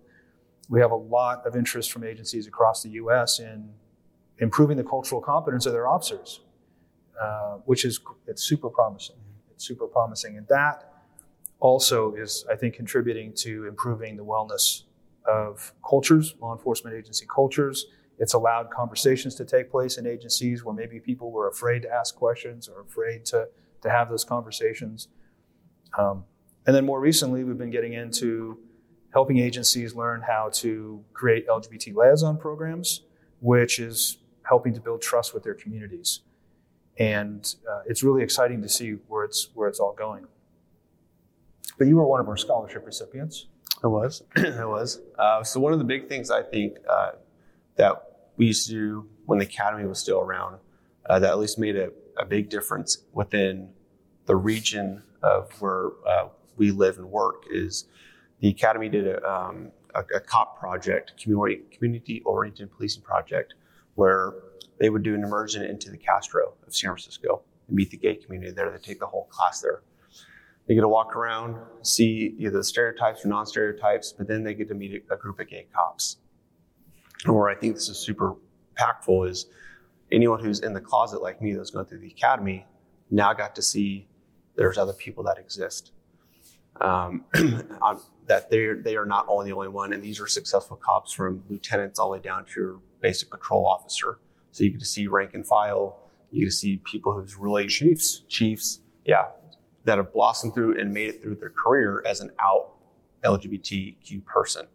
We have a lot of interest from agencies across the US in improving the cultural competence of their officers, which is super promising. It's super promising. And that also is, I think, contributing to improving the wellness of cultures, law enforcement agency cultures. It's allowed conversations to take place in agencies where maybe people were afraid to ask questions or afraid to have those conversations. And then more recently, we've been getting into helping agencies learn how to create LGBT liaison programs, which is helping to build trust with their communities. And it's really exciting to see where it's all going. But you were one of our scholarship recipients. I was. So one of the big things I think that we used to do when the Academy was still around, that at least made a big difference within the region of where we live and work is the Academy did a COP project, community-oriented policing project, where they would do an immersion into the Castro of San Francisco and meet the gay community there. They take the whole class there. They get to walk around, see either the stereotypes or non-stereotypes, but then they get to meet a group of gay cops. And where I think this is super impactful is anyone who's in the closet like me that's going through the academy now got to see there's other people that exist. That they are not only the only one, and these are successful cops from lieutenants all the way down to your basic patrol officer. So you get to see rank and file, you get to see people who's really chiefs, yeah, that have blossomed through and made it through their career as an out LGBTQ person.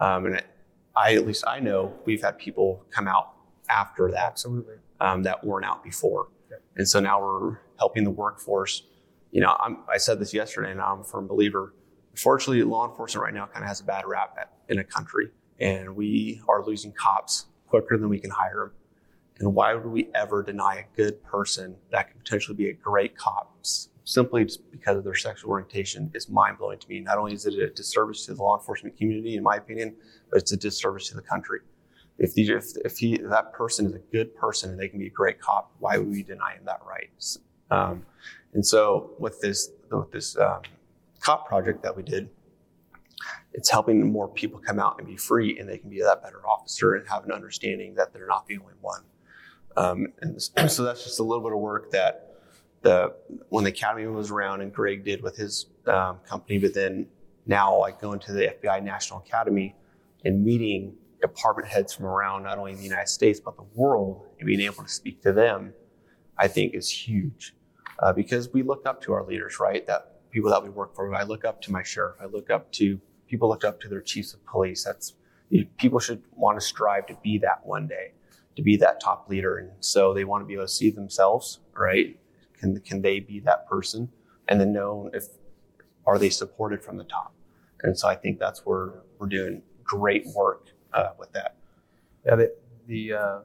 And I know we've had people come out after that. Absolutely. That weren't out before. Yeah. And so now we're helping the workforce. I said this yesterday and I'm a firm believer. Unfortunately, law enforcement right now kind of has a bad rap in a country and we are losing cops quicker than we can hire them. And why would we ever deny a good person that could potentially be a great cop simply just because of their sexual orientation is mind-blowing to me. Not only is it a disservice to the law enforcement community, in my opinion, but it's a disservice to the country. If that person is a good person and they can be a great cop, why would we deny him that right? And so with this cop project that we did, it's helping more people come out and be free and they can be that better officer and have an understanding that they're not the only one. So that's just a little bit of work that when the Academy was around and Greg did with his company, but then now like going to the FBI National Academy and meeting department heads from around not only the United States, but the world and being able to speak to them, I think is huge because we look up to our leaders, right? That people that we work for, I look up to my sheriff. People look up to their chiefs of police. People should want to strive to be that one day, to be that top leader. And so they want to be able to see themselves, right? Can they be that person? And then know are they supported from the top? And so I think that's where we're doing great work with that. Yeah,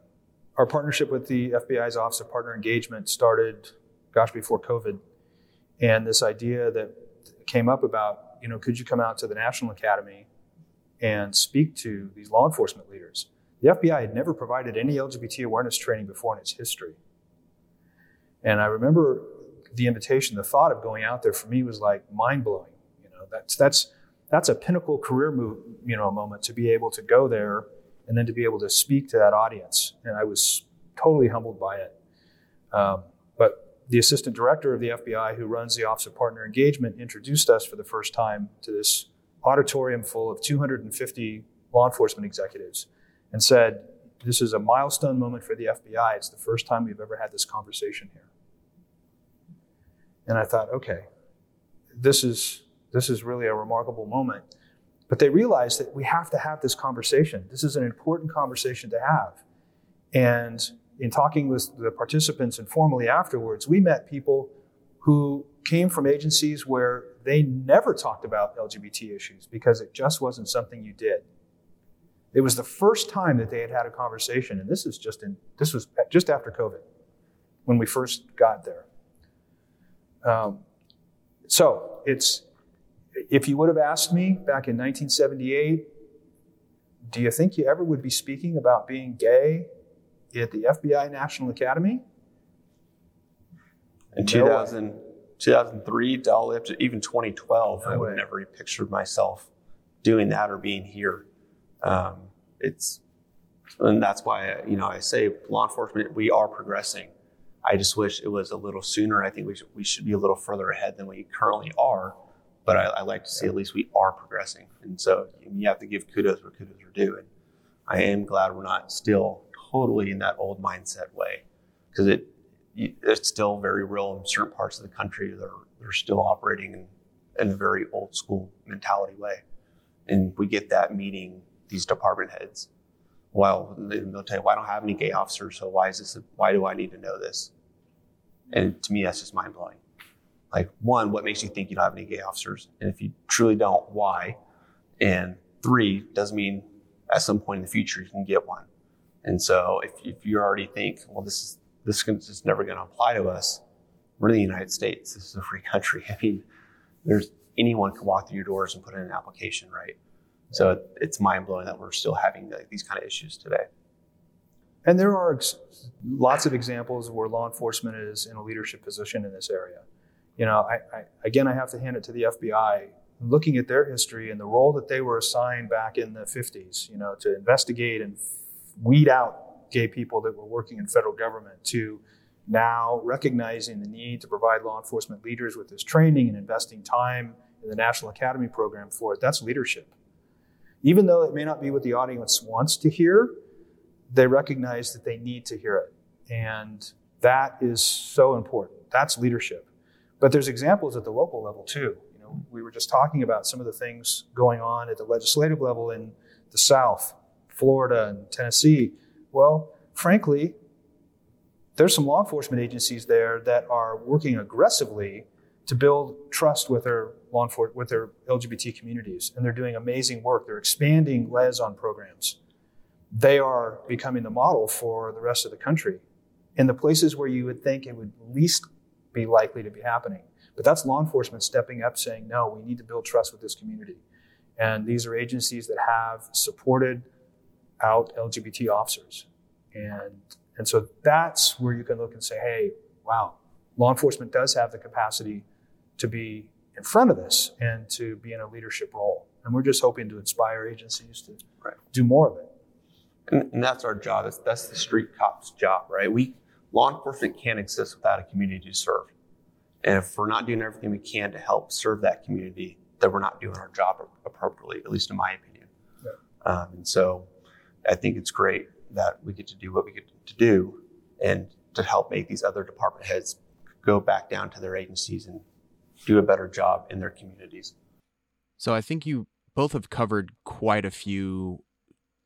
our partnership with the FBI's Office of Partner Engagement started, before COVID. And this idea that came up about, could you come out to the National Academy and speak to these law enforcement leaders? The FBI had never provided any LGBT awareness training before in its history. And I remember the invitation, the thought of going out there for me was like mind-blowing. That's a pinnacle career move, moment to be able to go there and then to be able to speak to that audience. And I was totally humbled by it. But the assistant director of the FBI who runs the Office of Partner Engagement introduced us for the first time to this auditorium full of 250 law enforcement executives and said, this is a milestone moment for the FBI. It's the first time we've ever had this conversation here. And I thought, okay, this is really a remarkable moment. But they realized that we have to have this conversation. This is an important conversation to have. And in talking with the participants informally afterwards, we met people who came from agencies where they never talked about LGBT issues because it just wasn't something you did. It was the first time that they had had a conversation. And this was just after COVID when we first got there. So if you would have asked me back in 1978, do you think you ever would be speaking about being gay at the FBI National Academy? In 2003, all the way up to even 2012, I would have never pictured myself doing that or being here. And that's why, I say law enforcement, we are progressing. I just wish it was a little sooner. I think we should be a little further ahead than we currently are. But I like to see at least we are progressing. And so you have to give kudos where kudos are due. And I am glad we're not still totally in that old mindset way, because it's still very real in certain parts of the country that are still operating in a very old school mentality way. And we get that meeting these department heads. Well, they'll tell you, well, I don't have any gay officers, so why do I need to know this? And to me, that's just mind blowing. Like, one, what makes you think you don't have any gay officers? And if you truly don't, why? And three, doesn't mean at some point in the future you can get one. And so if you already think, well, this is never going to apply to us, we're in the United States. This is a free country. I mean, anyone can walk through your doors and put in an application, right? So it's mind-blowing that we're still having these kind of issues today. And there are lots of examples where law enforcement is in a leadership position in this area. I have to hand it to the FBI. Looking at their history and the role that they were assigned back in the 50s, to investigate and weed out gay people that were working in federal government, to now recognizing the need to provide law enforcement leaders with this training and investing time in the National Academy program for it. That's leadership. Even though it may not be what the audience wants to hear, they recognize that they need to hear it. And that is so important. That's leadership. But there's examples at the local level too. We were just talking about some of the things going on at the legislative level in the South, Florida and Tennessee. Well, frankly, there's some law enforcement agencies there that are working aggressively to build trust with their with their LGBT communities. And they're doing amazing work. They're expanding liaison programs. They are becoming the model for the rest of the country in the places where you would think it would least be likely to be happening. But that's law enforcement stepping up saying, no, we need to build trust with this community. And these are agencies that have supported out LGBT officers. And so that's where you can look and say, hey, wow, law enforcement does have the capacity to be in front of this and to be in a leadership role. And we're just hoping to inspire agencies to do more of it. And that's our job. That's the street cop's job, right? Law enforcement can't exist without a community to serve. And if we're not doing everything we can to help serve that community, then we're not doing our job appropriately, at least in my opinion. Yeah. And so I think it's great that we get to do what we get to do and to help make these other department heads go back down to their agencies and do a better job in their communities. So I think you both have covered quite a few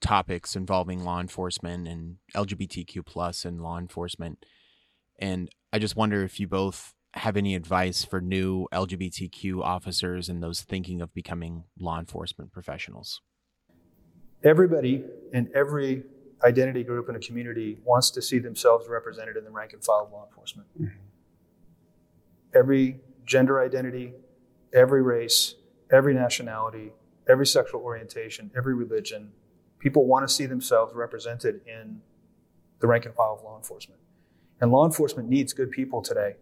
topics involving law enforcement and LGBTQ+ and law enforcement. And I just wonder if you both have any advice for new LGBTQ officers and those thinking of becoming law enforcement professionals. Everybody in every identity group in a community wants to see themselves represented in the rank and file of law enforcement. Mm-hmm. Every gender identity, every race, every nationality, every sexual orientation, every religion, people want to see themselves represented in the rank and file of law enforcement. And law enforcement needs good people today.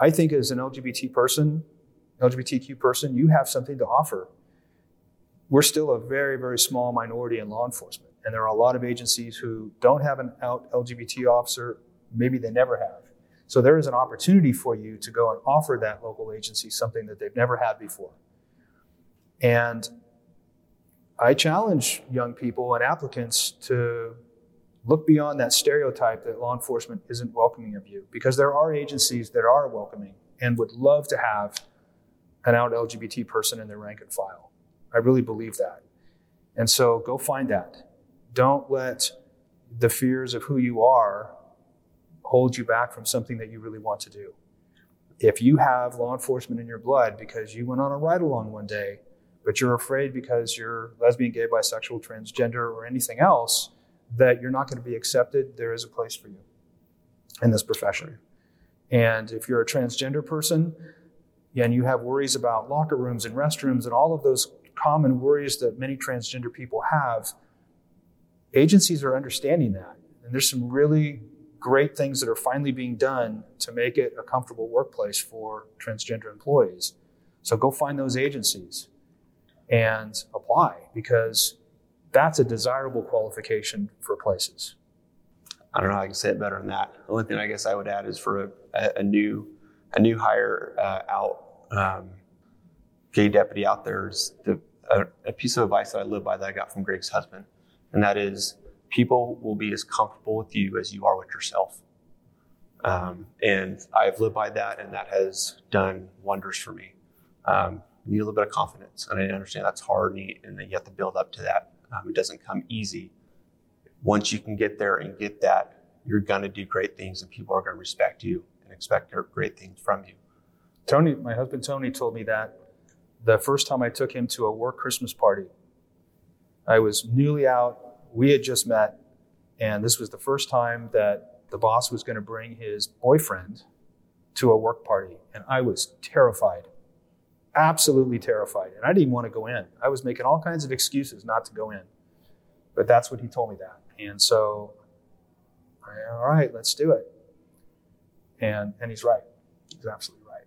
I think as an LGBTQ person, you have something to offer. We're still a very, very small minority in law enforcement. And there are a lot of agencies who don't have an out LGBT officer. Maybe they never have. So there is an opportunity for you to go and offer that local agency something that they've never had before. And I challenge young people and applicants to look beyond that stereotype that law enforcement isn't welcoming of you, because there are agencies that are welcoming and would love to have an out LGBT person in their rank and file. I really believe that. And so go find that. Don't let the fears of who you are hold you back from something that you really want to do. If you have law enforcement in your blood because you went on a ride-along one day, but you're afraid because you're lesbian, gay, bisexual, transgender, or anything else, that you're not going to be accepted, there is a place for you in this profession. And if you're a transgender person and you have worries about locker rooms and restrooms and all of those common worries that many transgender people have, agencies are understanding that. And there's some really great things that are finally being done to make it a comfortable workplace for transgender employees. So go find those agencies and apply, because that's a desirable qualification for places. I don't know how I can say it better than that. The only thing I guess I would add is for a new hire gay deputy out there is a piece of advice that I live by that I got from Greg's husband. And that is, people will be as comfortable with you as you are with yourself. And I've lived by that, and that has done wonders for me. Need a little bit of confidence, and I understand that's hard, and that you have to build up to that. It doesn't come easy. Once you can get there and get that, you're going to do great things, and people are going to respect you and expect great things from you. Tony, my husband Tony, told me that the first time I took him to a work Christmas party. I was newly out. We had just met, and this was the first time that the boss was going to bring his boyfriend to a work party, and I was terrified. Absolutely terrified. And I didn't want to go in. I was making all kinds of excuses not to go in. But that's what he told me that. And so, all right, let's do it. And he's right. He's absolutely right.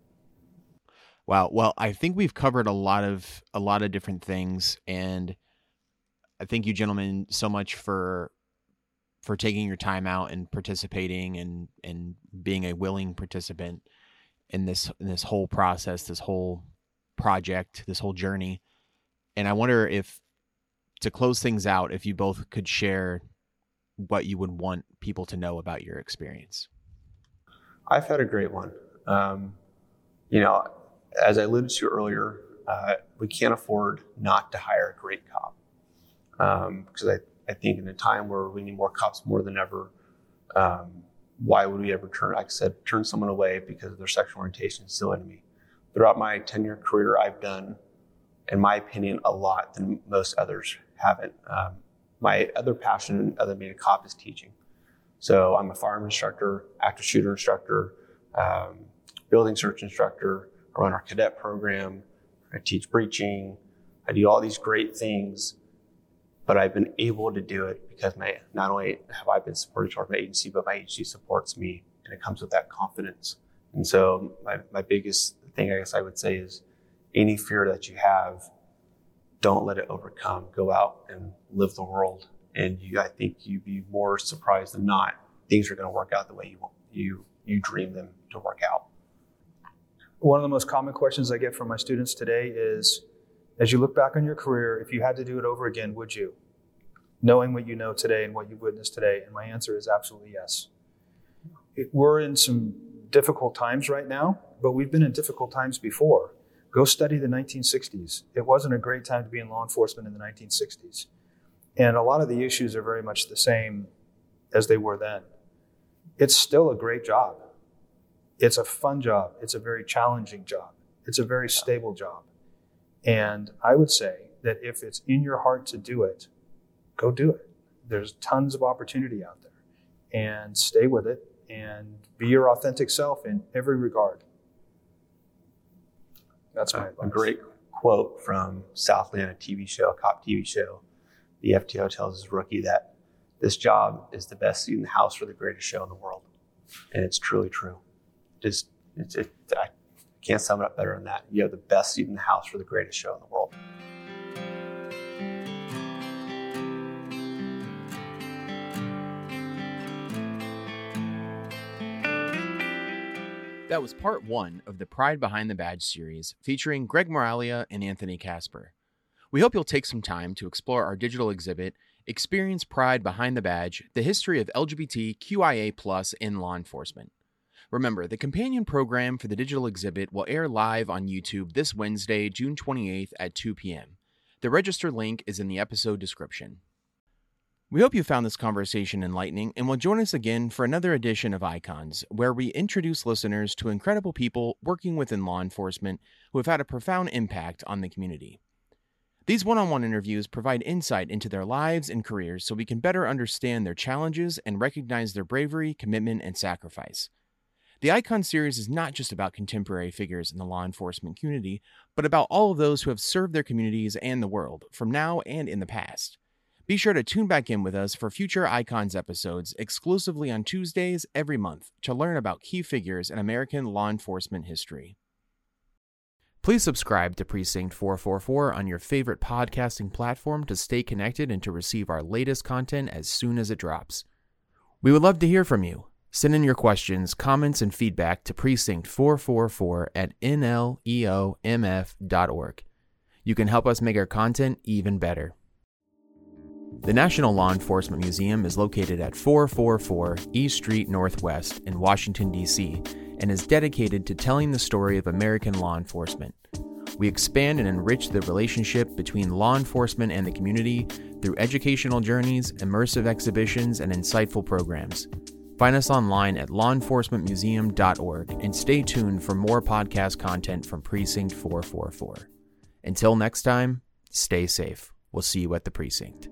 Wow. Well, I think we've covered a lot of different things. And I thank you gentlemen so much for taking your time out and participating and being a willing participant in this whole process, this whole project, this whole journey. And I wonder if, to close things out, if you both could share what you would want people to know about your experience. I've had a great one. As I alluded to earlier, we can't afford not to hire a great cop. Because I think in a time where we need more cops more than ever, why would we ever turn someone away because of their sexual orientation is still enemy? Throughout my 10-year career, I've done, in my opinion, a lot than most others haven't. My other passion other than being a cop is teaching. So I'm a firearm instructor, active shooter instructor, building search instructor. I run our cadet program. I teach breaching. I do all these great things. But I've been able to do it because not only have I been supported towards my agency, but my agency supports me, and it comes with that confidence. And so my biggest thing, I guess I would say, is any fear that you have, don't let it overcome. Go out and live the world. And I think you'd be more surprised than not. Things are going to work out the way you dream them to work out. One of the most common questions I get from my students today is, as you look back on your career, if you had to do it over again, would you? Knowing what you know today and what you've witnessed today, and my answer is absolutely yes. We're in some difficult times right now, but we've been in difficult times before. Go study the 1960s. It wasn't a great time to be in law enforcement in the 1960s. And a lot of the issues are very much the same as they were then. It's still a great job. It's a fun job. It's a very challenging job. It's a very stable job. And I would say that if it's in your heart to do it, go do it. There's tons of opportunity out there, and stay with it and be your authentic self in every regard. That's my advice. A great quote from Southland, a TV show, a cop TV show. The FTO tells his rookie that this job is the best seat in the house for the greatest show in the world. And it's truly true. I can't sum it up better than that. You have the best seat in the house for the greatest show in the world. That was part one of the Pride Behind the Badge series featuring Greg Miraglia and Anthony Kasper. We hope you'll take some time to explore our digital exhibit, Experience Pride Behind the Badge, the history of LGBTQIA+ in law enforcement. Remember, the companion program for the digital exhibit will air live on YouTube this Wednesday, June 28th at 2 p.m. The register link is in the episode description. We hope you found this conversation enlightening and will join us again for another edition of Icons, where we introduce listeners to incredible people working within law enforcement who have had a profound impact on the community. These one-on-one interviews provide insight into their lives and careers so we can better understand their challenges and recognize their bravery, commitment, and sacrifice. The Icon series is not just about contemporary figures in the law enforcement community, but about all of those who have served their communities and the world, from now and in the past. Be sure to tune back in with us for future Icons episodes exclusively on Tuesdays every month to learn about key figures in American law enforcement history. Please subscribe to Precinct 444 on your favorite podcasting platform to stay connected and to receive our latest content as soon as it drops. We would love to hear from you. Send in your questions, comments, and feedback to precinct444@nleomf.org. You can help us make our content even better. The National Law Enforcement Museum is located at 444 East Street Northwest in Washington, D.C., and is dedicated to telling the story of American law enforcement. We expand and enrich the relationship between law enforcement and the community through educational journeys, immersive exhibitions, and insightful programs. Find us online at lawenforcementmuseum.org and stay tuned for more podcast content from Precinct 444. Until next time, stay safe. We'll see you at the precinct.